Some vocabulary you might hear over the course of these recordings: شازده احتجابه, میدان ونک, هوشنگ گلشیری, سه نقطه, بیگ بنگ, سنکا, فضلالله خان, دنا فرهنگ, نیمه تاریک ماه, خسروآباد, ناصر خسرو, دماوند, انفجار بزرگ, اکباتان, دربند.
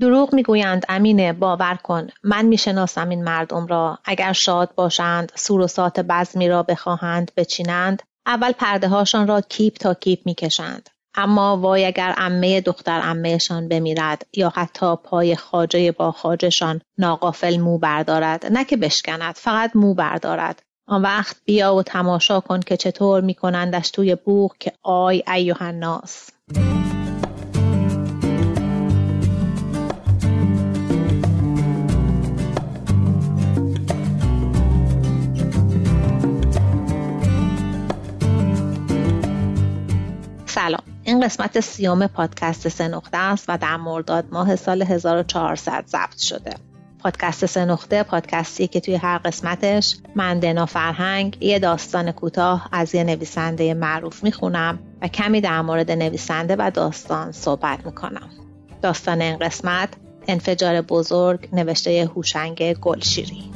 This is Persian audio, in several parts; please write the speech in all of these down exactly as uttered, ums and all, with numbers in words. دروغ میگویند امینه، باور کن، من میشناسم این مردم را. اگر شاد باشند، سوروسات بزمی را بخواهند بچینند، اول پرده هاشان را کیپ تا کیپ میکشند. اما وای اگر عمه دختر عمهشان بمیرد یا حتی پای خواجه با خواجهشان ناغافل مو بردارد، نه که بشکند، فقط مو بردارد. آن وقت بیا و تماشا کن که چطور میکنندش توی بوق که آی ایها الناس. سلام، این قسمت سیوم پادکست سه نقطه است و در مرداد ماه سال هزار و چهارصد ضبط شده. پادکست سه نقطه پادکستی که توی هر قسمتش من دنا فرهنگ یه داستان کوتاه از یه نویسنده معروف میخونم و کمی در مورد نویسنده و داستان صحبت میکنم. داستان این قسمت انفجار بزرگ، نوشته هوشنگ گلشیری.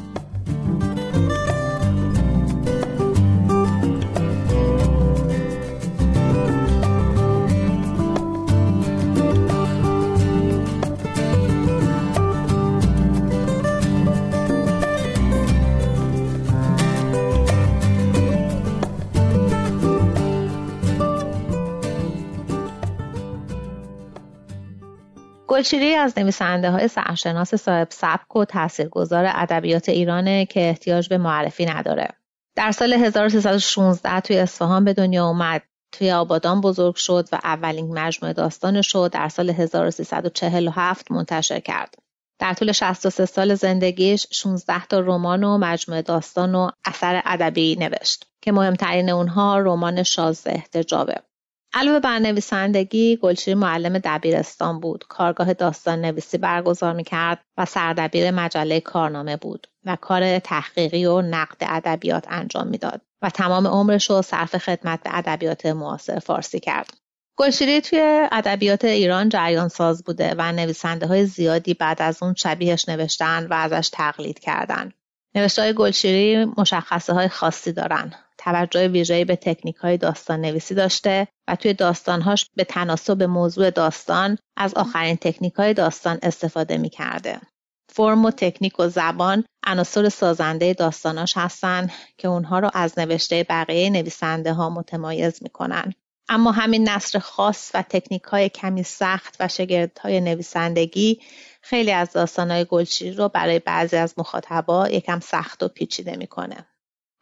گلشیری از نویسنده های سرشناس صاحب سبک و تاثیرگذار ادبیات ایرانه که احتیاج به معرفی نداره. در سال هزار و سیصد و شانزده توی اصفهان به دنیا اومد، توی آبادان بزرگ شد و اولین مجموعه داستانش رو در سال هزار و سیصد و چهل و هفت منتشر کرد. در طول شصت و سه سال زندگیش شانزده تا رمان و مجموعه داستان و اثر ادبی نوشت که مهمترین اونها رمان شازده احتجابه. علاوه بر نویسندگی، گلشیری معلم دبیرستان بود، کارگاه داستان نویسی برگزار می‌کرد و سردبیر مجله کارنامه بود و کار تحقیقی و نقد ادبیات انجام می‌داد و تمام عمرش رو صرف خدمت به ادبیات معاصر فارسی کرد. گلشیری توی ادبیات ایران جریان ساز بوده و نویسنده‌های زیادی بعد از اون شبیهش نوشتن و ازش تقلید کردن. نوشته‌های گلشیری مشخصه‌های خاصی دارن. توجه ویژه‌ای به تکنیک‌های داستان نویسی داشته و توی داستان‌هاش به تناسب موضوع داستان از آخرین تکنیک‌های داستان استفاده می‌کرده. فرم و تکنیک و زبان عناصر سازنده داستاناش هستن که اونها رو از نوشته بقیه نویسنده‌ها متمایز می‌کنن. اما همین نثر خاص و تکنیک‌های کمی سخت و شگردهای نویسندگی خیلی از داستان‌های گلشیری رو برای بعضی از مخاطبا یکم سخت و پیچیده می‌کنه.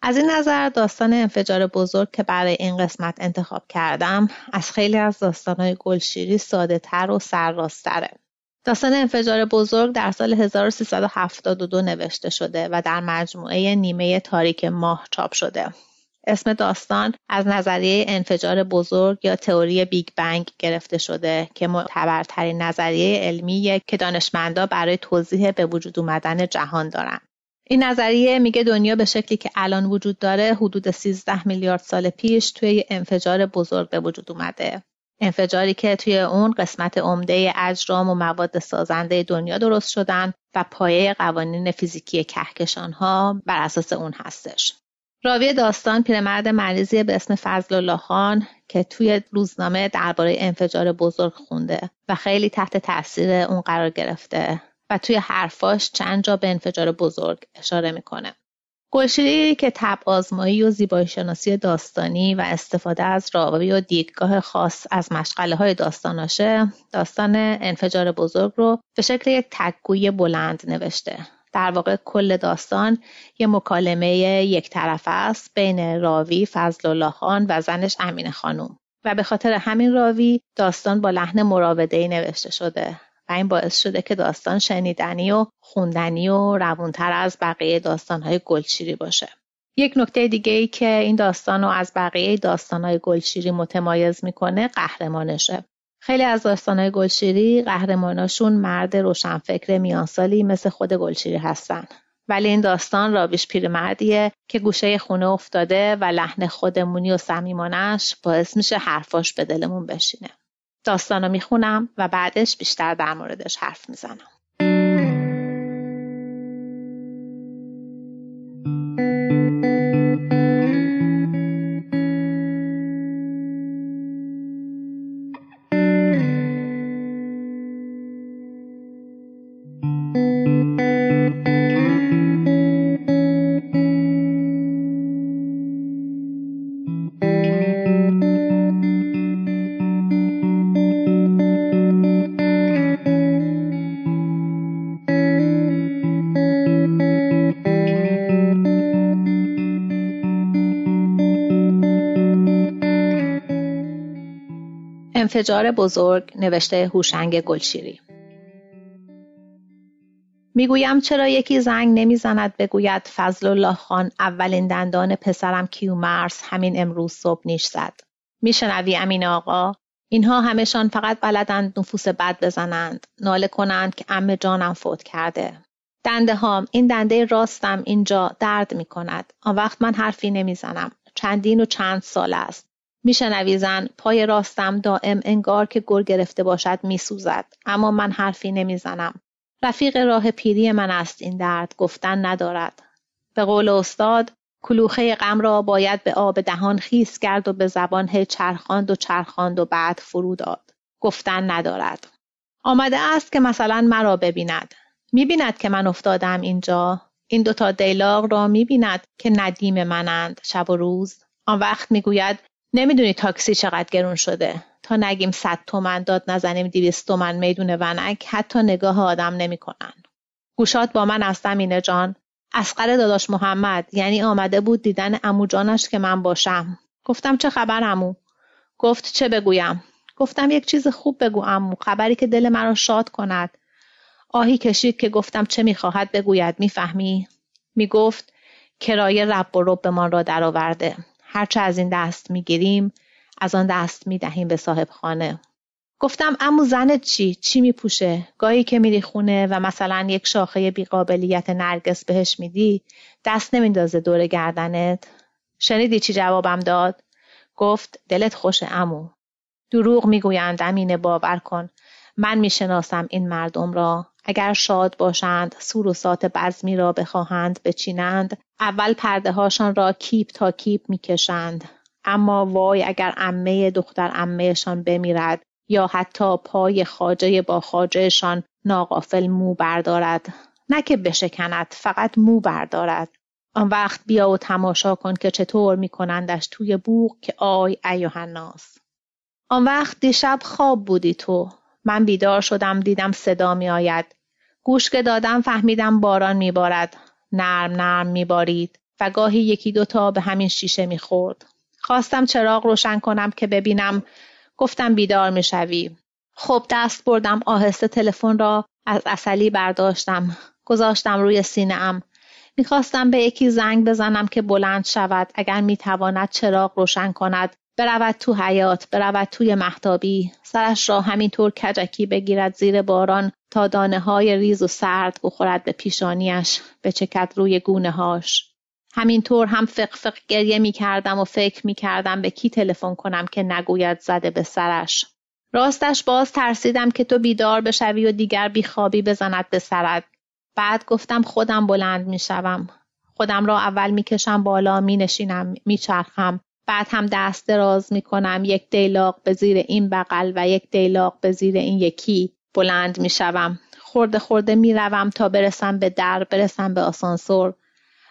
از این نظر داستان انفجار بزرگ که برای این قسمت انتخاب کردم از خیلی از داستان‌های گلشیری ساده تر و سرراست‌تره. داستان انفجار بزرگ در سال هزار و سیصد و هفتاد و دو نوشته شده و در مجموعه نیمه تاریک ماه چاپ شده. اسم داستان از نظریه انفجار بزرگ یا تئوری بیگ بنگ گرفته شده که معتبرترین نظریه علمیه که دانشمندا برای توضیح به وجود اومدن جهان دارن. این نظریه میگه دنیا به شکلی که الان وجود داره حدود سیزده میلیارد سال پیش توی انفجار بزرگ به وجود اومده. انفجاری که توی اون قسمت عمده اجرام و مواد سازنده دنیا درست شدن و پایه قوانین فیزیکی کهکشان‌ها بر اساس اون هستش. راوی داستان پیرمرد مریضی به اسم فضل‌الله خان که توی روزنامه درباره انفجار بزرگ خونده و خیلی تحت تاثیر اون قرار گرفته و توی حرفاش چند جا به انفجار بزرگ اشاره میکنه. گلشیری که طبع آزمایی و زیبایی شناسی داستانی و استفاده از راوی و دیدگاه خاص از مشغله های داستاناشه، داستان انفجار بزرگ رو به شکل یک تک‌گویی بلند نوشته. در واقع کل داستان یه مکالمه یک طرفه است بین راوی فضل‌الله خان و زنش امینه خانم و به خاطر همین راوی داستان با لحن مراوده‌ای نوشته شده و این باعث شده که داستان شنیدنی و خوندنی و روونتر از بقیه داستان‌های گلشیری باشه. یک نکته دیگه‌ای که این داستان رو از بقیه داستان‌های گلشیری متمایز می‌کنه قهرمانشه. خیلی از داستان‌های گلشیری قهرماناشون مرد روشنفکر میانسالی مثل خود گلشیری هستن، ولی این داستان راویش پیرمردیه که گوشه خونه افتاده و لحن خودمونی و صمیمانه‌اش باعث میشه حرفاش به دلمون بشینه. داستانو میخونم و بعدش بیشتر در موردش حرف میزنم. انفجار بزرگ نوشته هوشنگ گلشیری. میگویم چرا یکی زنگ نمیزند بگوید فضل الله خان اولین دندان پسرم کیومرث همین امروز صبح نیش زد. میشنوی امین آقا؟ اینها همشان فقط بلدند نفوس بد بزنند، ناله کنند که عمه جانم فوت کرده. دنده هام، این دنده راستم اینجا درد می کند. آن وقت من حرفی نمی زنم. چندین و چند سال است. می شنوی زن، پای راستم دائم انگار که گل گرفته باشد می سوزد. اما من حرفی نمی زنم. رفیق راه پیری من است این درد. گفتن ندارد. به قول استاد، کلوخه غم را باید به آب دهان خیس کرد و به زبان هی چرخاند و چرخاند و بعد فرو داد. گفتن ندارد. آمده است که مثلا مرا ببیند. می‌بیند که من افتادم اینجا، این دوتا دیلاغ را می‌بیند که ندیم منند شب و روز. آن وقت می‌گوید نمی‌دونی تاکسی چقدر گرون شده، تا نگیم صد تومن داد نزنیم دویست تومن میدون ونک حتی نگاه آدم نمی‌کنن. گوشات با من هستم اینه جان. اصغر داداش محمد یعنی آمده بود دیدن عمو جانش که من باشم. گفتم چه خبر عمو؟ گفت چه بگویم؟ گفتم یک چیز خوب بگو عمو، خبری که دل مرا شاد کند. آهی کشید که گفتم چه میخواهد بگوید، میفهمی؟ میگفت کرایه رب و رب ما را درآورده. هرچه از این دست میگیریم از آن دست میدهیم به صاحب خانه. گفتم عمو زنت چی؟ چی میپوشه؟ گاهی که میری خونه و مثلا یک شاخه بیقابلیت نرگس بهش میدی، دست نمیندازه دور گردنت؟ شنیدی چی جوابم داد؟ گفت دلت خوشه عمو. دروغ میگویند امینه، باور کن. من میشناسم این مردم را. اگر شاد باشند، سوروسات بزمی را بخواهند بچینند، اول پرده هاشان را کیپ تا کیپ میکشند. اما وای اگر عمه دختر عمهشان بمیرد یا حتی پای خواجه با خواجهشان ناغافل مو بردارد، نه که بشکند، فقط مو بردارد. آن وقت بیا و تماشا کن که چطور میکنندش توی بوق که آی ایوهناس. آن وقت دیشب خواب بودی تو. من بیدار شدم، دیدم صدا می آید. گوش که دادم فهمیدم باران می بارد. نرم نرم می بارید و گاهی یکی دوتا به همین شیشه می خورد. خواستم چراغ روشن کنم که ببینم. گفتم بیدار می شوی. خب دست بردم آهسته، تلفن را از عسلی برداشتم. گذاشتم روی سینه‌ام. می خواستم به یکی زنگ بزنم که بلند شود. اگر می تواند چراغ روشن کند، برود تو حیات، برود توی مهتابی، سرش را همینطور کجکی بگیرد زیر باران تا دانه های ریز و سرد بخورد به پیشانیش، به چکد روی گونه هاش. همینطور هم فقفق گریه می کردم و فکر می کردم به کی تلفن کنم که نگوید زده به سرش. راستش باز ترسیدم که تو بیدار بشوی و دیگر بیخوابی بزند به سرت. بعد گفتم خودم بلند می شوم. خودم را اول می کشم بالا، می نشینم، می چرخم. بعد هم دست دراز می کنم، یک دیلاق به زیر این بغل و یک دیلاق به زیر این یکی. بلند می شوم. خورده خورده می روم تا برسم به در، برسم به آسانسور.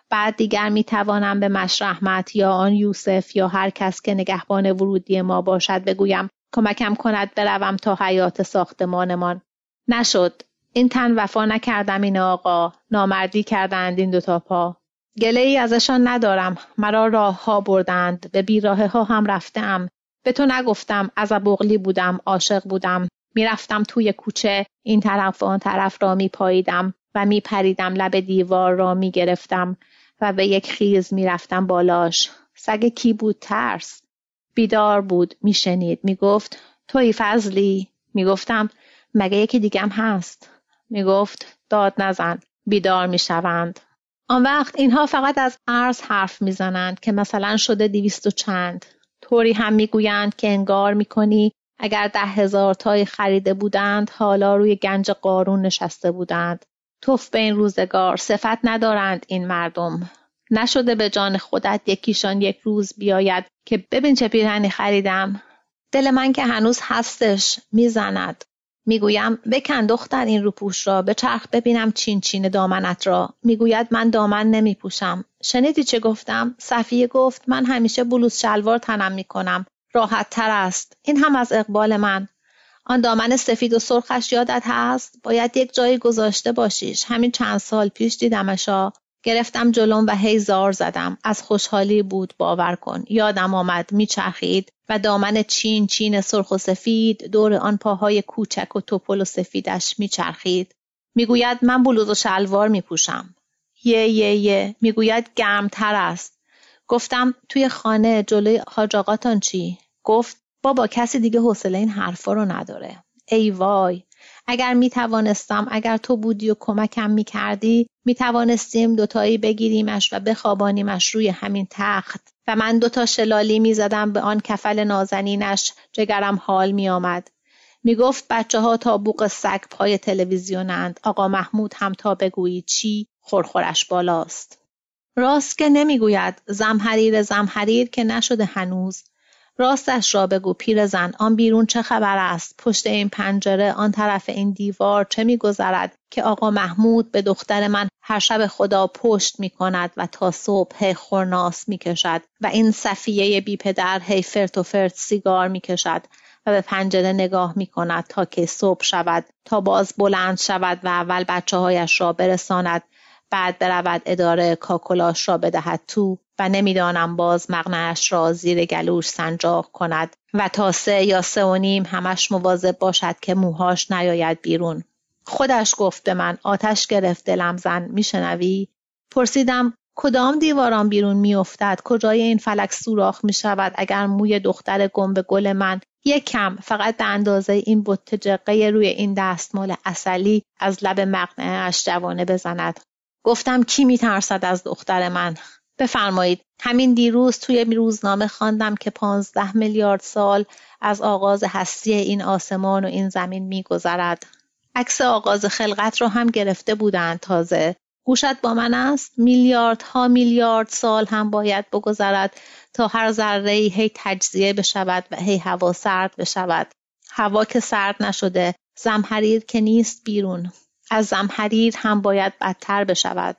بعد دیگر می توانم به مش رحمت یا آن یوسف یا هر کس که نگهبان ورودی ما باشد بگویم کمکم کند بروم تا حیات ساختمانمان. نشد. این تن وفا نکردم این آقا. نامردی کردند این دوتا پا. گله ای ازشان ندارم. مرا راه ها بردند، به بیراه ها هم رفتم. به تو نگفتم از بغلی بودم، عاشق بودم. میرفتم توی کوچه، این طرف و آن طرف را می پاییدم و می پریدم لب دیوار را می گرفتم و به یک خیز می رفتم بالاش. سگ کی بود ترس؟ بیدار بود، می شنید، می گفت توی فضلی؟ می گفتم مگه یکی دیگم هست؟ می گفت داد نزن، بیدار می شوند. آن وقت اینها فقط از ارز حرف میزنند که مثلا شده دویست و چند. طوری هم میگویند که انگار میکنی اگر ده هزار تای خریده بودند حالا روی گنج قارون نشسته بودند. توف به این روزگار، صفت ندارند این مردم. نشده به جان خودت یکیشان یک روز بیاید که ببین چه پیرهنی خریدم؟ دل من که هنوز هستش میزند. میگویم بکن دختر این روپوش را، به چرخ ببینم چین چین دامنت را. میگوید من دامن نمیپوشم. شنیدی چه گفتم؟ صفیه گفت من همیشه بلوز شلوار تنم میکنم، راحت تر است. این هم از اقبال من. آن دامن سفید و سرخش یادت هست؟ باید یک جایی گذاشته باشیش. همین چند سال پیش دیدمشا. گرفتم جلوم و هی زار زدم. از خوشحالی بود، باور کن. یادم آمد میچرخید و دامن چین چین سرخ و سفید دور آن پاهای کوچک و توپل و سفیدش میچرخید. میگوید من بلوز و شلوار میپوشم. یه یه یه. میگوید گرمتر است. گفتم توی خانه جلوی حاج آقاتان چی؟ گفت بابا کسی دیگه حوصله این حرفا رو نداره. ای وای، اگر می توانستم، اگر تو بودی و کمکم می کردی، می توانستیم دوتایی بگیریمش و بخوابانیمش روی همین تخت و من دوتا شلالی می زدم به آن کفل نازنینش. جگرم حال می آمد. می گفت بچه ها تا بوق سگ پای تلویزیونند، آقا محمود هم تا بگویی چی خورخورش بالاست. راست که نمی گوید، زمحریر زمحریر که نشده هنوز. راستش را بگو پیر زن، آن بیرون چه خبر است؟ پشت این پنجره، آن طرف این دیوار چه می‌گذرد که آقا محمود به دختر من هر شب خدا پشت می‌کند و تا صبح هی خورناس می‌کشد و این صفیه بی پدر هی فرت و فرت سیگار می‌کشد و به پنجره نگاه می‌کند تا که صبح شود، تا باز بلند شود و اول بچه‌هایش را برساند، بعد برود اداره، کاکلاش را بدهد تو و نمیدانم باز مقنعش را زیر گلوش سنجاق کند و تا سه یا سه و نیم همش مواظب باشد که موهاش نیاید بیرون. خودش گفت به من، آتش گرفت دلم زن، میشنوی؟ پرسیدم کدام دیواران بیرون میافتد؟ کجای این فلک سوراخ میشود اگر موی دختر گنبه گل من یک کم، فقط به اندازه این بت جقه روی این دستمال عسلی از لب مقنعش جوانه بزند؟ گفتم کی میترسد از دختر من؟ بفرمایید، همین دیروز توی روزنامه خواندم که پانزده میلیارد سال از آغاز هستی این آسمان و این زمین میگذرد. عکس آغاز خلقت رو هم گرفته بودند تازه. گوشت با من است؟ میلیاردها میلیارد سال هم باید بگذرد تا هر ذره‌ای هی تجزیه بشود و هی هوا سرد بشود. هوا که سرد نشده، زمحریر که نیست بیرون. از زمحریر هم باید بدتر بشود.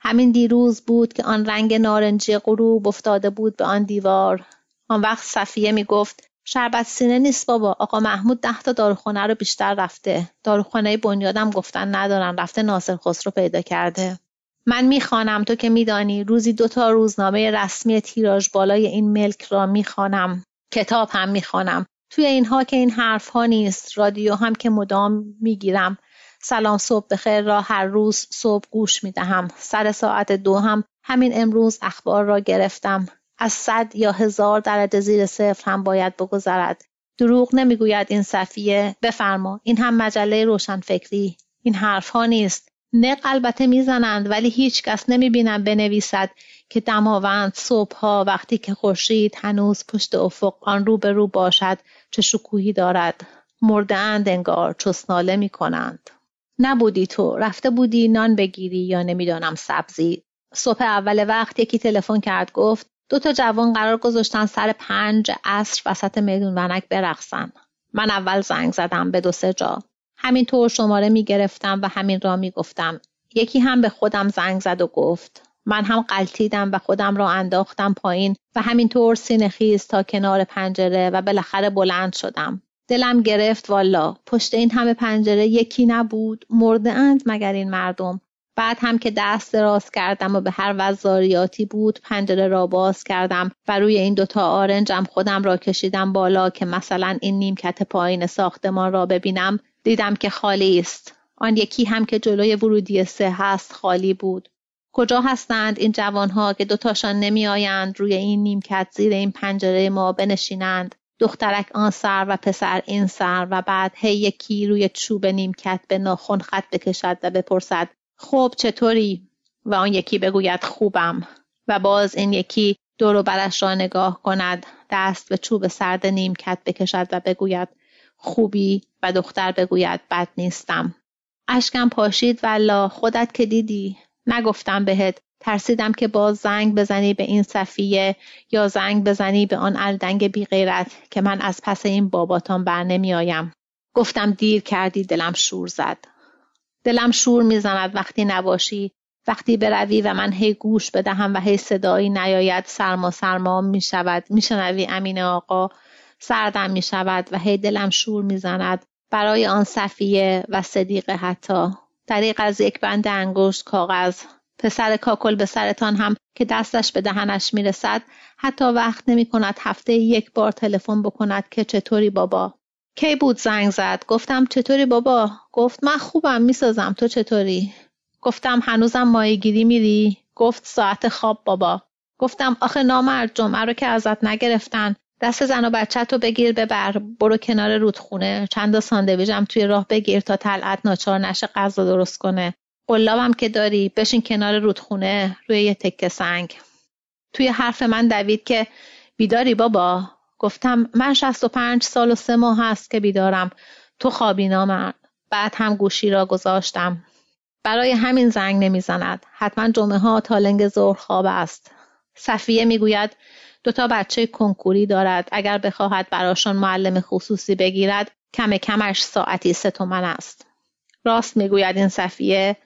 همین دیروز بود که آن رنگ نارنجی غروب افتاده بود به آن دیوار. آن وقت صفیه می گفت شربت سینه نیست بابا، آقا محمود ده تا داروخانه رو بیشتر رفته. داروخانه بنیادم گفتن ندارن، رفته ناصر خسرو پیدا کرده. من می خوانم، تو که می دانی روزی دوتا روزنامه رسمی تیراژ بالای این ملک را می خوانم. کتاب هم می خوانم. توی اینها که این حرف ها نیست. رادیو هم که مدام می گیرم. سلام صبح بخیر را هر روز صبح گوش می دهم. سر ساعت دو هم همین امروز اخبار را گرفتم. از صد یا هزار درجه زیر صفر هم باید بگذرد. دروغ نمی گوید این صفیه. بفرما، این هم مجله روشنفکری. این حرف ها نیست. نق البته می زنند ولی هیچ کس نمی بینم بنویسد که دماوند صبح ها وقتی که خورشید هنوز پشت افق آن رو به رو باشد چه شکوهی دارد. مردند انگار، چسناله می کنند. نبودی تو، رفته بودی نان بگیری یا نمیدانم سبزی. صبح اول وقت یکی تلفن کرد، گفت دو تا جوان قرار گذاشتن سر پنج عصر وسط میدون ونک برقصن. من اول زنگ زدم به دو سه جا، همین طور شماره می گرفتم و همین را می گفتم. یکی هم به خودم زنگ زد و گفت. من هم قلتیدم و خودم را انداختم پایین و همین طور سینه خیز تا کنار پنجره و بالاخره بلند شدم. دلم گرفت والا، پشت این همه پنجره یکی نبود. مردند مگر این مردم. بعد هم که دست راست کردم و به هر وزاریاتی بود پنجره را باز کردم و روی این دوتا آرنجم خودم را کشیدم بالا که مثلا این نیمکت پایین ساختمان را ببینم. دیدم که خالی است. آن یکی هم که جلوی ورودی سه هست خالی بود. کجا هستند این جوانها که دوتاشان نمی آیند روی این نیمکت زیر این پنجره ما بنشینند؟ دخترک آن سر و پسر این سر و بعد هی یکی روی چوب نیمکت به ناخن خط بکشد و بپرسد خوب چطوری؟ و آن یکی بگوید خوبم و باز این یکی دور و برش را نگاه کند، دست به چوب سرد نیمکت بکشد و بگوید خوبی و دختر بگوید بد نیستم. اشکم پاشید والا، خودت که دیدی. نگفتم بهت، ترسیدم که باز زنگ بزنی به این صفیه یا زنگ بزنی به آن الدنگ بی غیرت که من از پس این باباتان بر نمی آیم. گفتم دیر کردی. دلم شور زد. دلم شور می زند وقتی نباشی، وقتی بروی و من هی گوش بدهم و هی صدایی نیاید. سرما سرما می شود، می شنوی امین آقا؟ سردم می شود و هی دلم شور می زند برای آن صفیه و صدیقه. حتی طریق از یک بند انگشت کاغذ پسر کاکل به سرتان هم که دستش به دهنش میرسد حتی وقت نمی کند هفته یک بار تلفن بکند که چطوری بابا. کی بود زنگ زد؟ گفتم چطوری بابا؟ گفت من خوبم، میسازم، تو چطوری؟ گفتم هنوزم ماهیگیری میری؟ گفت ساعت خواب بابا. گفتم آخه نامرد، جمعه رو که ازت نگرفتن، دست زن و بچه تو بگیر ببر، برو کنار رودخونه، چند تا ساندویجم توی راه بگیر تا طلعت ناچار نشه غذا درست کنه. قلابم که داری، بشین کنار رودخونه روی یه تکه سنگ. توی حرف من دوید که بیداری بابا؟ گفتم من شصت و پنج سال و سه ماه هست که بیدارم، تو خوابی نامرد. بعد هم گوشی را گذاشتم. برای همین زنگ نمیزند. حتما جمعه ها تا لنگ ظهر خواب است. صفیه میگوید دوتا بچه کنکوری دارد، اگر بخواهد براشون معلم خصوصی بگیرد کم کمش ساعتی سه تومن است. راست میگوید این صفیه.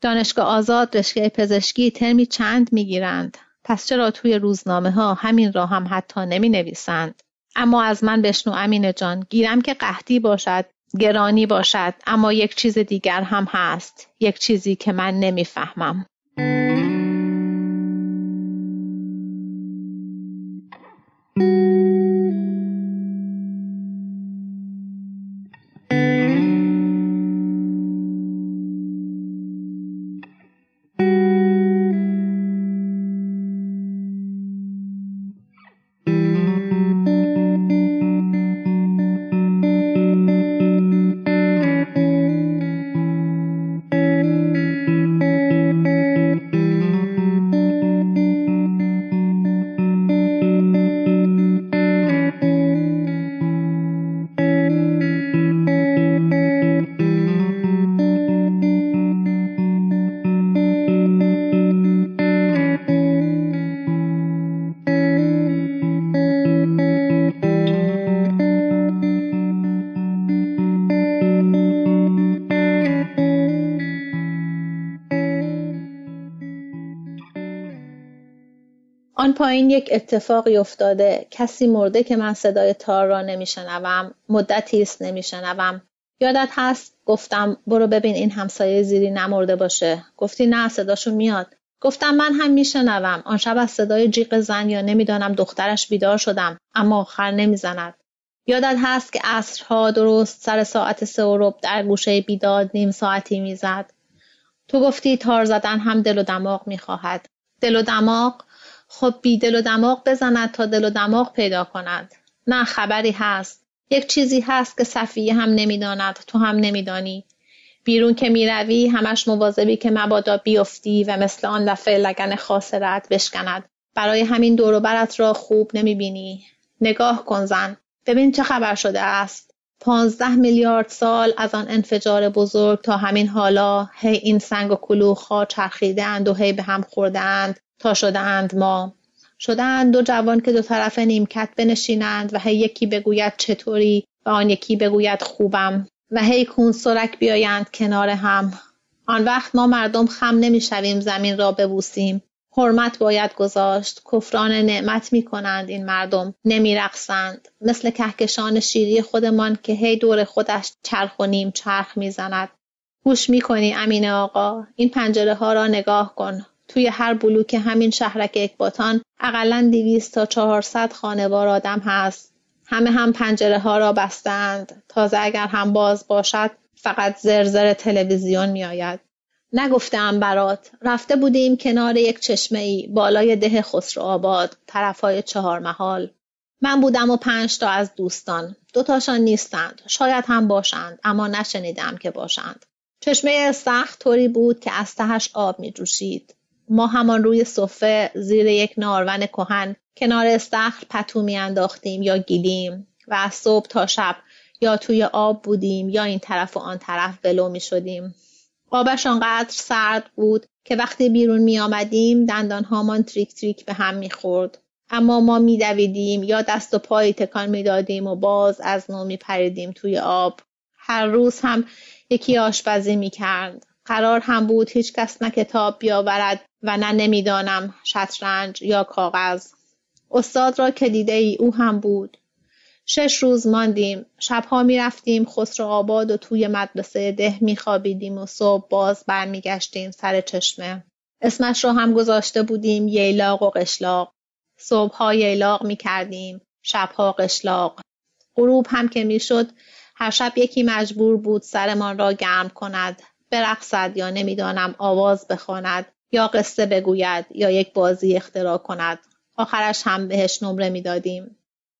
دانشگاه آزاد رشته پزشکی ترمی چند میگیرند؟ پس چرا توی روزنامه ها همین را هم حتی نمی نویسند؟ اما از من بشنو امینه جان، گیرم که قحطی باشد، گرانی باشد، اما یک چیز دیگر هم هست، یک چیزی که من نمیفهمم. پایین یک اتفاقی افتاده، کسی مرده که من صدای تار را نمیشنوم، مدتی است نمیشنوم. یادت هست گفتم برو ببین این همسایه زیری نمرده باشه، گفتی نه صداشون میاد. گفتم من هم میشنوم، آن شب از صدای جیغ زن یا نمیدانم دخترش بیدار شدم، اما آخر نمیزند. یادت هست که عصرها درست سر ساعت سه و ربع در گوشه بیداد نیم ساعتی میزد. تو گفتی تار زدن هم دل و دماغ میخواهد. دل و دماغ، خب بی دل و دماغ بزند تا دل و دماغ پیدا کند. نه خبری هست، یک چیزی هست که صفیه هم نمیداند، تو هم نمیدانی. بیرون که میروی همش مواظبی که مبادا بیفتی و مثل آن دفعه لگن خاصرت بشکند. برای همین دور و برت را خوب نمیبینی. نگاه کن زن، ببین چه خبر شده است. پانزده میلیارد سال از آن انفجار بزرگ تا همین حالا هی این سنگ و کلوخ‌ها چرخیدند و هی به هم خوردند تا شدند ما. شدند دو جوان که دو طرف نیمکت بنشینند و هی یکی بگوید چطوری و آن یکی بگوید خوبم و هی کون سرک بیایند کنار هم. آن وقت ما مردم خم نمی شویم زمین را ببوسیم. حرمت باید گذاشت. کفران نعمت می کنند این مردم، نمی رقصند. مثل کهکشان شیری خودمان که هی دور خودش چرخ و نیم چرخ می زند. گوش می کنی امین آقا؟ این پنجره ها را نگاه کن. توی هر بلوک همین شهرک اکباتان اقلاً دویست تا چهارصد خانوار آدم هست. همه هم پنجره ها را بستند. تازه اگر هم باز باشد فقط زرزر تلویزیون می آید. نگفتم برات، رفته بودیم کنار یک چشمه ای بالای ده خسروآباد، طرف های چهار محال. من بودم و پنج تا از دوستان. دوتاشان نیستند، شاید هم باشند، اما نشنیدم که باشند. چشمه سخت طوری بود که از تهش آب می جوشید. ما همان روی صفه زیر یک نارون کهن کنار استخر پتو میانداختیم یا گیلیم و از صبح تا شب یا توی آب بودیم یا این طرف و آن طرف ولو می شدیم. آبش آنقدر سرد بود که وقتی بیرون می آمدیم دندان هامان تریک تریک به هم می خورد. اما ما می دویدیم یا دست و پای تکان می دادیم و باز از نو می پریدیم توی آب. هر روز هم یکی آشپزی می کرد. قرار هم بود هیچ کس نه کتاب بیاورد و نه نمیدانم شطرنج یا کاغذ. استاد را که دیده ای، او هم بود. شش روز ماندیم. شبها می رفتیم خسروآباد و توی مدرسه ده می خوابیدیم و صبح باز برمی گشتیم سر چشمه. اسمش رو هم گذاشته بودیم ییلاق و قشلاق. صبح‌ها ییلاق می‌کردیم، شب‌ها قشلاق. غروب هم که می‌شد، هر شب یکی مجبور بود سرمان را گرم کند، برقصد یا نمی‌دانم آواز بخواند یا قصه بگوید یا یک بازی اختراع کند. آخرش هم بهش نمره می‌دادیم.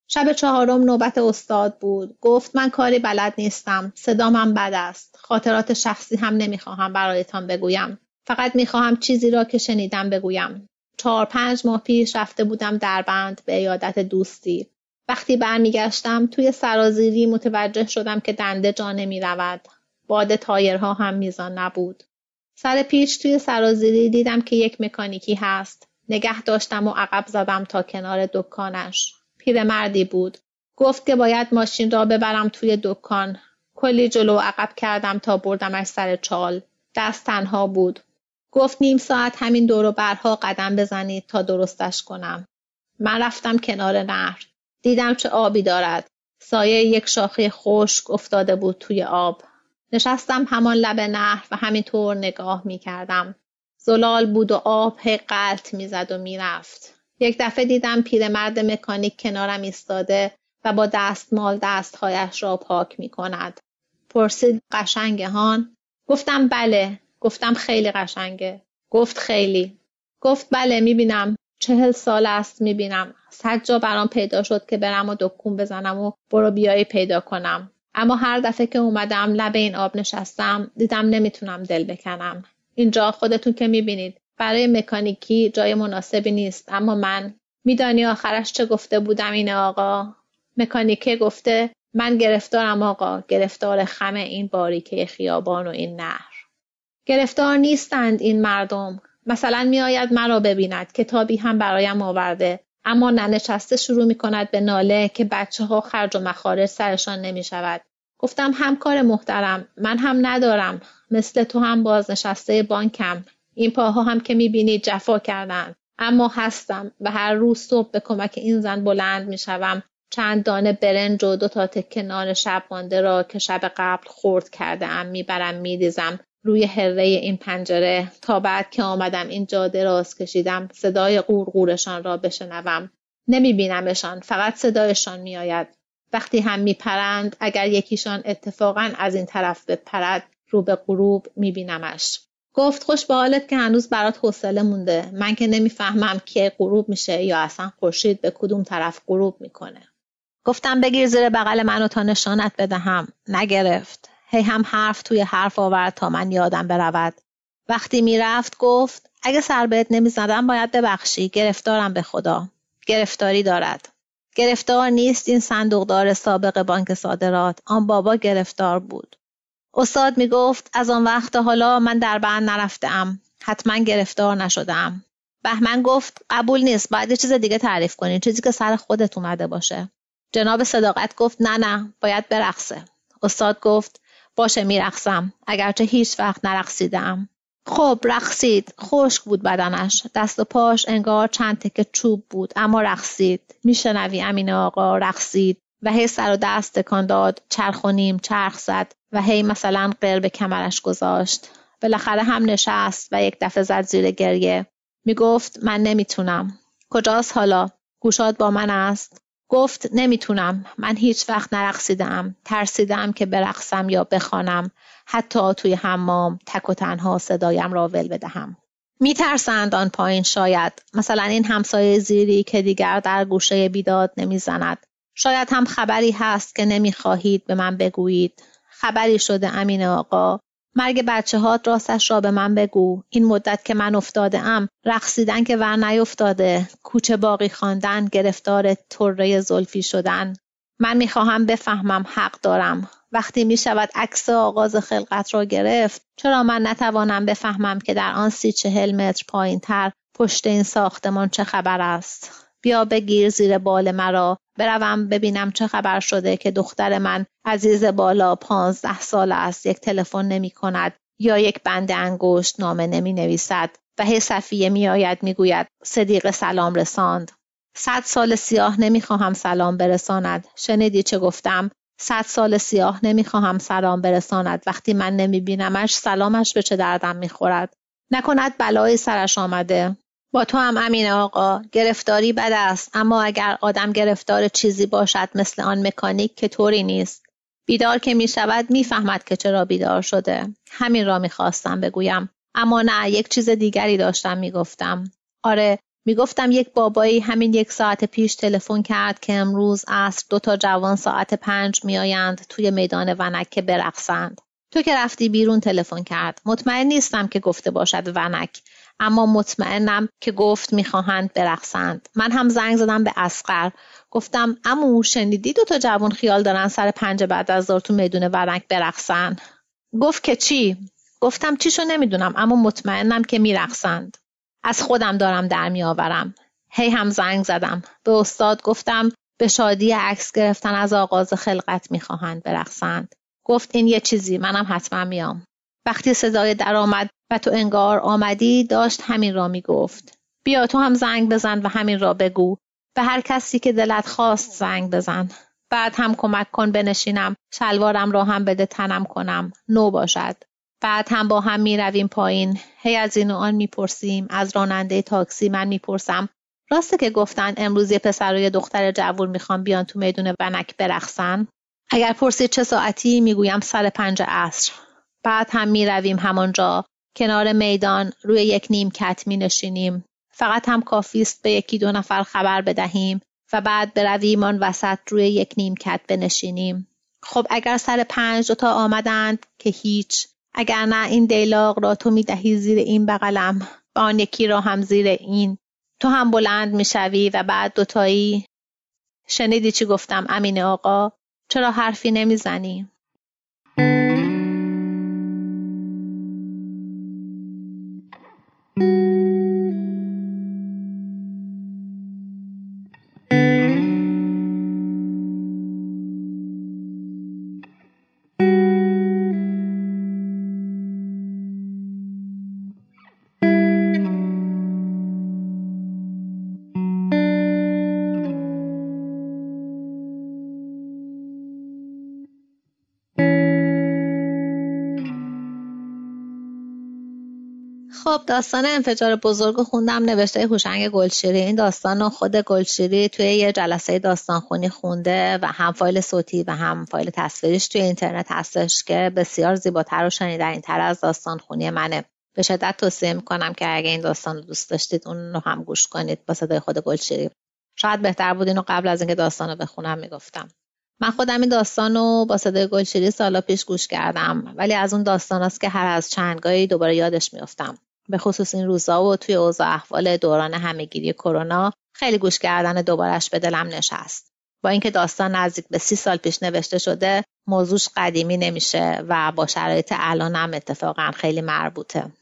شب چهارم نوبت استاد بود. گفت من کاری بلد نیستم، صدام هم بد است، خاطرات شخصی هم نمی‌خواهم برایتان بگویم. فقط می‌خواهم چیزی را که شنیدم بگویم. چهار پنج ماه پیش رفته بودم دربند به عیادت دوستی. وقتی برمیگشتم توی سرازیری متوجه شدم که دنده جا نمی‌رود. باد تایرها هم میزان نبود. سر پیچ توی سرازیری دیدم که یک مکانیکی هست. نگه داشتم و عقب زدم تا کنار دکانش. پیرمردی بود. گفت که باید ماشین را ببرم توی دکان. کلی جلو عقب کردم تا بردمش سر چال. دست تنها بود. گفت نیم ساعت همین دور و برها قدم بزنید تا درستش کنم. من رفتم کنار نهر. دیدم چه آبی دارد. سایه یک شاخه خشک افتاده بود توی آب. نشستم همان لب نهر و همینطور نگاه می کردم. زلال بود و آب هی غلت می زد و می رفت. یک دفعه دیدم پیرمرد مکانیک کنارم ایستاده و با دستمال دستهایش را پاک می کند. پرسید قشنگه هان؟ گفتم بله. گفتم خیلی قشنگه. گفت خیلی. گفت بله میبینم. چهل سال است میبینم. صد جا برام پیدا شد که برم و دکون بزنم و برو بیایی پیدا کنم. اما هر دفعه که اومدم لب این آب نشستم دیدم نمیتونم دل بکنم. اینجا خودتون که میبینید برای مکانیکی جای مناسبی نیست. اما من میدانی آخرش چه گفته بودم این آقا؟ مکانیکه گفته من گرفتارم آقا، گرفتار خم این باریکه خیابان و این نهر. گرفتار نیستند این مردم. مثلا می آید مرا ببیند، کتابی هم برایم آورده، اما ننشسته شروع می کند به ناله که بچه ها خرج و مخارج سرشان نمی شود. گفتم همکار محترم، من هم ندارم، مثل تو هم بازنشسته بانکم. این پاها هم که می بینی جفا کردند، اما هستم و هر روز صبح به کمک این زن بلند می شوم. چند دانه برنج و دو تا تکه نان شب مانده را که شب قبل خورد کرده ام می برم می ریزم روی هره این پنجره تا بعد که آمدم این جاده راست کشیدم صدای قورقورشان را بشنوم. نمی بینمشان، فقط صدایشان می آید. وقتی هم می پرند اگر یکیشان اتفاقا از این طرف بپرد رو به غروب می بینمش. گفت خوش به حالت که هنوز برات حوصله مونده. من که نمی فهمم که غروب میشه یا اصلا خورشید به کدوم طرف غروب میکنه. گفتم بگیر زیر بغل منو تا نشانت بدهم. نگرفت. هی هم حرف توی حرف آورد تا من یادم برود. وقتی میرفت گفت اگه سر بهت نمیزدم باید ببخشی، گرفتارم به خدا. گرفتاری دارد. گرفتار نیست این صندوقدار سابق بانک صادرات، آن بابا گرفتار بود. استاد میگفت از آن وقت حالا من دربند نرفتم، حتما گرفتار نشدم. بهمن گفت قبول نیست، باید یه چیز دیگه تعریف کنی، چیزی که سر خودت اومده باشه. جناب صداقت گفت نه نه، باید برقصه. استاد گفت باشه میرقصم، اگرچه هیچ وقت نرقصیدم. خب رقصید. خشک بود بدنش، دست و پاش انگار چند تکه چوب بود، اما رقصید. میشنوی امین آقا رقصید و هی سر و دست تکان داد، چرخ و نیم چرخ زد و هی مثلا قرب به کمرش گذاشت. بالاخره هم نشست و یک دفعه زد زیر گریه. میگفت من نمیتونم. کجاست حالا؟ گوشات با من است؟ گفت نمیتونم، من هیچ وقت نرقصیدم، ترسیدم که برقصم یا بخوانم، حتی توی حمام تک و تنها صدایم را ول بدهم. میترسند آن پایین شاید، مثلا این همسایه زیری که دیگر در گوشه بیداد نمیزند. شاید هم خبری هست که نمیخواهید به من بگویید. خبری شده امین آقا، مرگ بچه هات راستش را به من بگو. این مدت که من افتاده ام رقصیدن که ور نیفتاده، کوچه باقی خواندن، گرفتار طره زلفی شدن. من میخواهم بفهمم حق دارم. وقتی میشود عکس آغاز خلقت را گرفت، چرا من نتوانم بفهمم که در آن سی چهل متر پایین تر پشت این ساختمان چه خبر است؟ بیا بگیر زیر بال مرا، بروم ببینم چه خبر شده که دختر من عزیز بالا پانزده سال است، یک تلفن نمی کند یا یک بند انگشت نامه نمی نویسد و هی صفیه می آید می گوید صدیق سلام رساند. صد سال سیاه نمی خواهم سلام برساند. شنیدی چه گفتم؟ صد سال سیاه نمی خواهم سلام برساند. وقتی من نمی بینمش سلامش به چه دردم می خورد؟ نکند بلای سرش آمده. با تو هم امین آقا، گرفتاری بد است، اما اگر آدم گرفتار چیزی باشد مثل آن مکانیک که طوری نیست. بیدار که می شود می فهمد که چرا بیدار شده. همین را می خواستم بگویم، اما نه، یک چیز دیگری داشتم می گفتم. آره، می گفتم یک بابایی همین یک ساعت پیش تلفن کرد که امروز عصر دو تا جوان ساعت پنج می آیند توی میدان ونک که برقصند. تو که رفتی بیرون تلفن کرد. مطمئن نیستم که گفته باشد ونک، اما مطمئنم که گفت میخواهند برقصند. من هم زنگ زدم به اصغر، گفتم عمو شنیدی دو تا جوان خیال دارن سر پنج بعد از ظهر تو میدون ونک برقصن؟ گفت که چی؟ گفتم چیشو نمیدونم، اما مطمئنم که میرقصند. از خودم دارم در میآورم. هی هم زنگ زدم به استاد، گفتم به شادی عکس گرفتن از آغاز خلقت میخواهند برقصند. گفت این یه چیزی، منم حتما میام. وقتی صدای در آمد و تو انگار آمدی، داشت همین را می گفت. بیا تو هم زنگ بزن و همین را بگو. به هر کسی که دلت خواست زنگ بزن. بعد هم کمک کن بنشینم، شلوارم را هم بده تنم کنم، نو باشد. بعد هم با هم می رویم پایین. هی از این و آن می پرسیم. از راننده تاکسی من می پرسم راسته که گفتن امروز یه پسر و یه دختر جوون می خوان بیان تو میدون ونک برقصن؟ اگر پرسید چه ساعتی، میگویم سر پنج عصر. بعد هم می رویم همانجا کنار میدان، روی یک نیمکت می نشینیم. فقط هم کافیست به یکی دو نفر خبر بدهیم و بعد برویم آن وسط روی یک نیمکت بنشینیم. خب اگر سر پنج دوتا آمدند که هیچ، اگر نه این دیلاغ را تو می دهی زیر این بغلم و آن یکی را هم زیر این، تو هم بلند می شوی و بعد دوتایی. شنیدی چی گفتم امین آقا؟ چرا حرفی نمی زنی؟ داستان انفجار بزرگ خوندم، نوشته هوشنگ گلشیری. این داستان رو خود گلشیری توی یه جلسه داستانخوانی خونده و هم فایل صوتی و هم فایل تصویریش توی اینترنت هستش که بسیار زیباتر و شنیدنی‌تر از داستانخوانی منه. به شدت توصیه میکنم که اگه این داستان رو دوست داشتید اون رو هم گوش کنید با صدای خود گلشیری. شاید بهتر بود اینو قبل از اینکه داستان رو بخونم میگفتم. من خودم این داستان رو با صدای گلشیری سالا پیش گوش کردم، ولی از اون داستاناست که هر از چند گاهی دوباره یادش میافتم. به خصوص این روزا و توی اوضاع احوال دوران همهگیری کرونا خیلی گوش کردن دوبارش به دلم نشست. با اینکه داستان نزدیک به سی سال پیش نوشته شده، موضوعش قدیمی نمیشه و با شرایط الان هم اتفاقا خیلی مربوطه.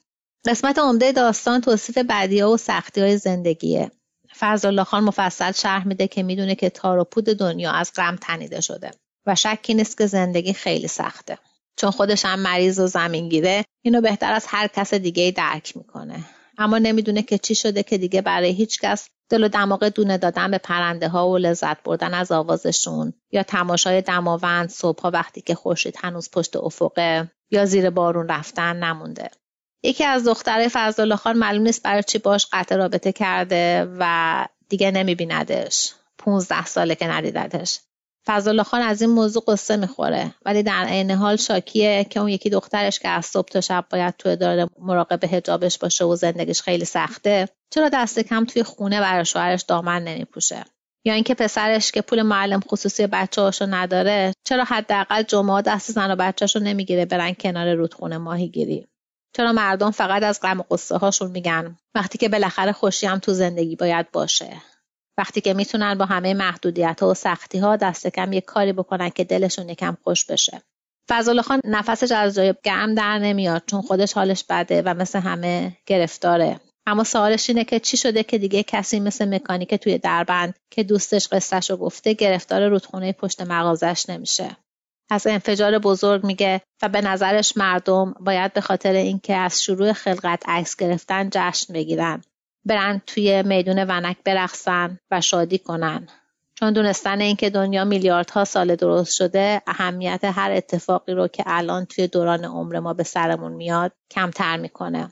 قسمت عمده داستان توصیف بدی‌ها و سختی‌های زندگیه. فضل‌الله خان مفصل شرح میده که میدونه که تار و پود دنیا از غم تنیده شده و شکی نیست که زندگی خیلی سخته. چون خودش هم مریض و زمینگیره، اینو بهتر از هر کس دیگه درک میکنه. اما نمیدونه که چی شده که دیگه برای هیچ کس دل و دماغ دونه دادن به پرنده ها و لذت بردن از آوازشون، یا تماشای دماوند صبحا وقتی که خورشید هنوز پشت افقه، یا زیر بارون رفتن نمونده. یکی از دخترای فضلالله خان معلوم نیست برای چی باش قطع رابطه کرده و دیگه نمیبیندش. پانزده ساله که ندیدتش. فضلالله خان از این موضوع قصه میخوره، ولی در عین حال شاکیه که اون یکی دخترش که از صبح تا شب باید تو اداره مراقب حجابش باشه و زندگیش خیلی سخته، چرا دست کم توی خونه برای شوهرش دامن نمیپوشه؟ یا اینکه پسرش که پول معلم خصوصی بچه‌هاشو نداره، چرا حداقل جمعه دست زن و بچه‌شو نمیگیره برن کنار رودخونه ماهیگیری؟ چرا مردم فقط از غم و قصه هاشون میگن وقتی که بالاخره خوشی هم تو زندگی باید باشه؟ وقتی که میتونن با همه محدودیت‌ها و سختی‌ها دست کم یه کاری بکنن که دلشون یکم خوش بشه. فضلالله خان نفسش از جای گرم در نمیاد، چون خودش حالش بده و مثل همه گرفتاره. اما سوالش اینه که چی شده که دیگه کسی مثل مکانیک توی دربند که دوستش قصه‌شو گفته، گرفتار رودخونه پشت مغازش نمیشه. از انفجار بزرگ میگه و به نظرش مردم باید به خاطر اینکه از شروع خلقت عکس گرفتن جشن بگیرن. برن توی میدون ونک برقصن و شادی کنن، چون دونستن این که دنیا میلیاردها سال درست شده اهمیت هر اتفاقی رو که الان توی دوران عمر ما به سرمون میاد کمتر میکنه.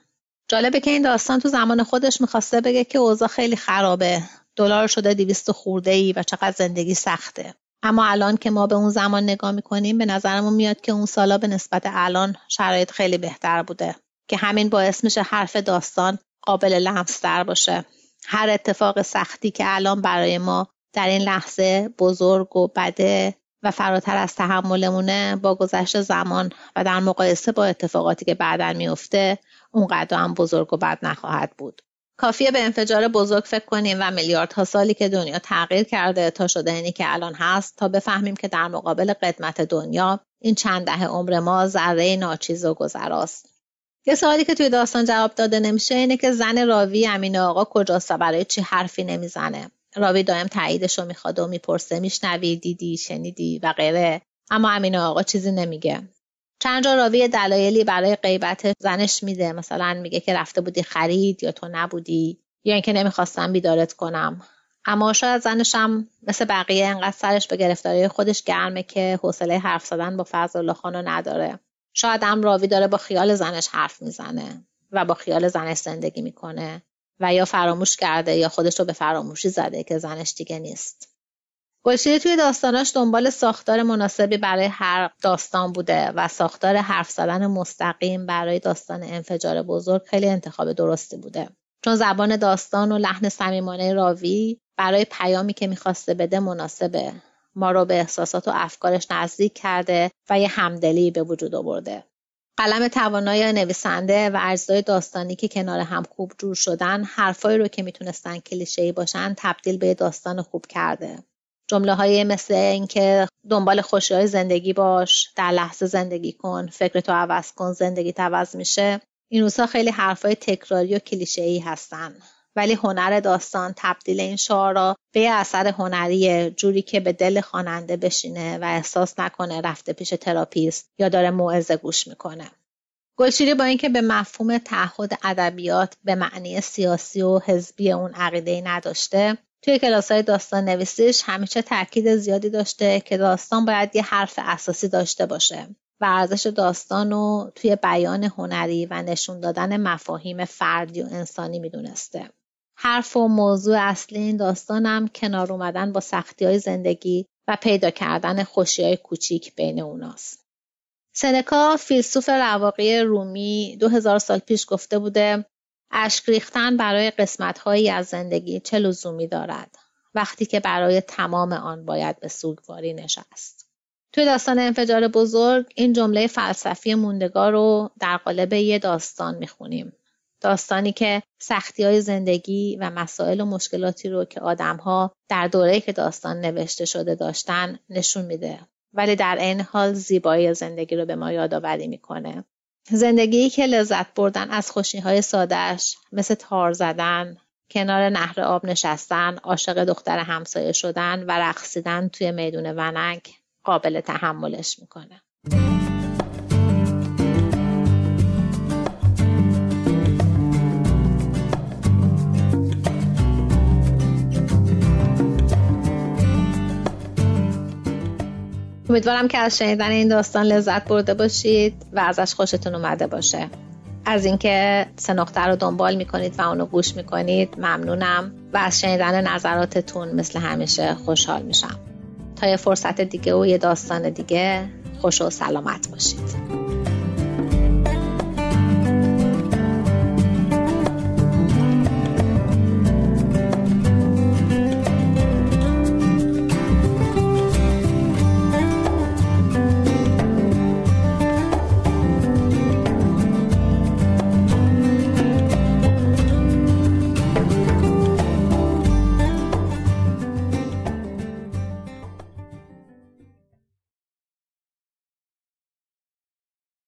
جالبه که این داستان تو زمان خودش میخواسته بگه که اوضاع خیلی خرابه، دلار شده دویست خورده‌ای و چقدر زندگی سخته. اما الان که ما به اون زمان نگاه میکنیم به نظرمون میاد که اون سالا به نسبت الان شرایط خیلی بهتر بوده، که همین باعث میشه حرف داستان قابل لمس‌تر باشه. هر اتفاق سختی که الان برای ما در این لحظه بزرگ و بده و فراتر از تحملمونه، با گذشت زمان و در مقایسه با اتفاقاتی که بعداً میفته اونقدر هم بزرگ و بد نخواهد بود. کافیه به انفجار بزرگ فکر کنیم و میلیاردها سالی که دنیا تغییر کرده تا شده اینی که الان هست تا بفهمیم که در مقابل قدمت دنیا این چند دهه عمر ما ذره ناچیز و گذراست. یه سوالی که توی داستان جواب داده نمیشه اینه که زن راوی امینه آقا کجاست و برای چی حرفی نمیزنه. راوی دائم تاییدش رو میخواد و میپرسه میشنوی، دیدی، شنیدی و غیره، اما امینه آقا چیزی نمیگه. چند جا راوی دلایلی برای غیبت زنش میده، مثلا میگه که رفته بودی خرید یا تو نبودی یا اینکه نمیخواستم بیدارت کنم. اما شاید زنش هم مثل بقیه انقدر سرش به گرفتاری خودش گرمه که حوصله حرف زدن با فضلالله خانو نداره. شاید هم راوی داره با خیال زنش حرف میزنه و با خیال زنش زندگی میکنه و یا فراموش کرده یا خودش رو به فراموشی زده که زنش دیگه نیست. گلشیری توی داستاناش دنبال ساختار مناسبی برای هر داستان بوده و ساختار حرف زدن مستقیم برای داستان انفجار بزرگ خیلی انتخاب درستی بوده، چون زبان داستان و لحن صمیمانه راوی برای پیامی که میخواسته بده مناسبه، ما رو به احساسات و افکارش نزدیک کرده و یه همدلی به وجود آورده. قلم توانای نویسنده و اجزای داستانی که کنار هم خوب جور شدن، حرفایی رو که میتونستن کلیشه‌ای باشن تبدیل به داستان خوب کرده. جمله های مثل این که دنبال خوشی های زندگی باش، در لحظه زندگی کن، فکرتو عوض کن، زندگیت عوض میشه، این روزها خیلی حرفای تکراری و کلیشه‌ای هستن، ولی هنر داستان تبدیل این شعارا به اثر هنریه، جوری که به دل خواننده بشینه و احساس نکنه رفته پیش تراپیست یا داره موعظه گوش میکنه. گلشیری با اینکه به مفهوم تعهد ادبیات به معنی سیاسی و حزبی اون عقیده‌ای نداشته، توی کلاس‌های داستان نویسیش همیشه تاکید زیادی داشته که داستان باید یه حرف اساسی داشته باشه و ارزش داستان رو توی بیان هنری و نشون دادن مفاهیم فردی و انسانی میدونسته. حرف و موضوع اصلی این داستانم کنار اومدن با سختی‌های زندگی و پیدا کردن خوشی‌های کوچیک بین اوناست. سنکا فیلسوف رواقی رومی دو هزار سال پیش گفته بوده اشک ریختن برای قسمت‌هایی از زندگی چه لزومی دارد وقتی که برای تمام آن باید به سوگواری نشست. توی داستان انفجار بزرگ این جمله فلسفی موندگار رو در قالب یه داستان میخونیم، داستانی که سختی‌های زندگی و مسائل و مشکلاتی رو که آدم‌ها در دوره‌ای که داستان نوشته شده داشتن نشون میده، ولی در عین حال زیبایی زندگی رو به ما یادآوری میکنه. زندگیی که لذت بردن از خوشی‌های ساده‌اش، مثل تار زدن، کنار نهر آب نشستن، عاشق دختر همسایه شدن و رقصیدن توی میدان ونک قابل تحملش میکنه. امیدوارم که از شنیدن این داستان لذت برده باشید و ازش خوشتون اومده باشه. از اینکه سه نقطه رو دنبال میکنید و اونو گوش میکنید ممنونم و از شنیدن نظراتتون مثل همیشه خوشحال میشم. تا یه فرصت دیگه و یه داستان دیگه، خوش و سلامت باشید.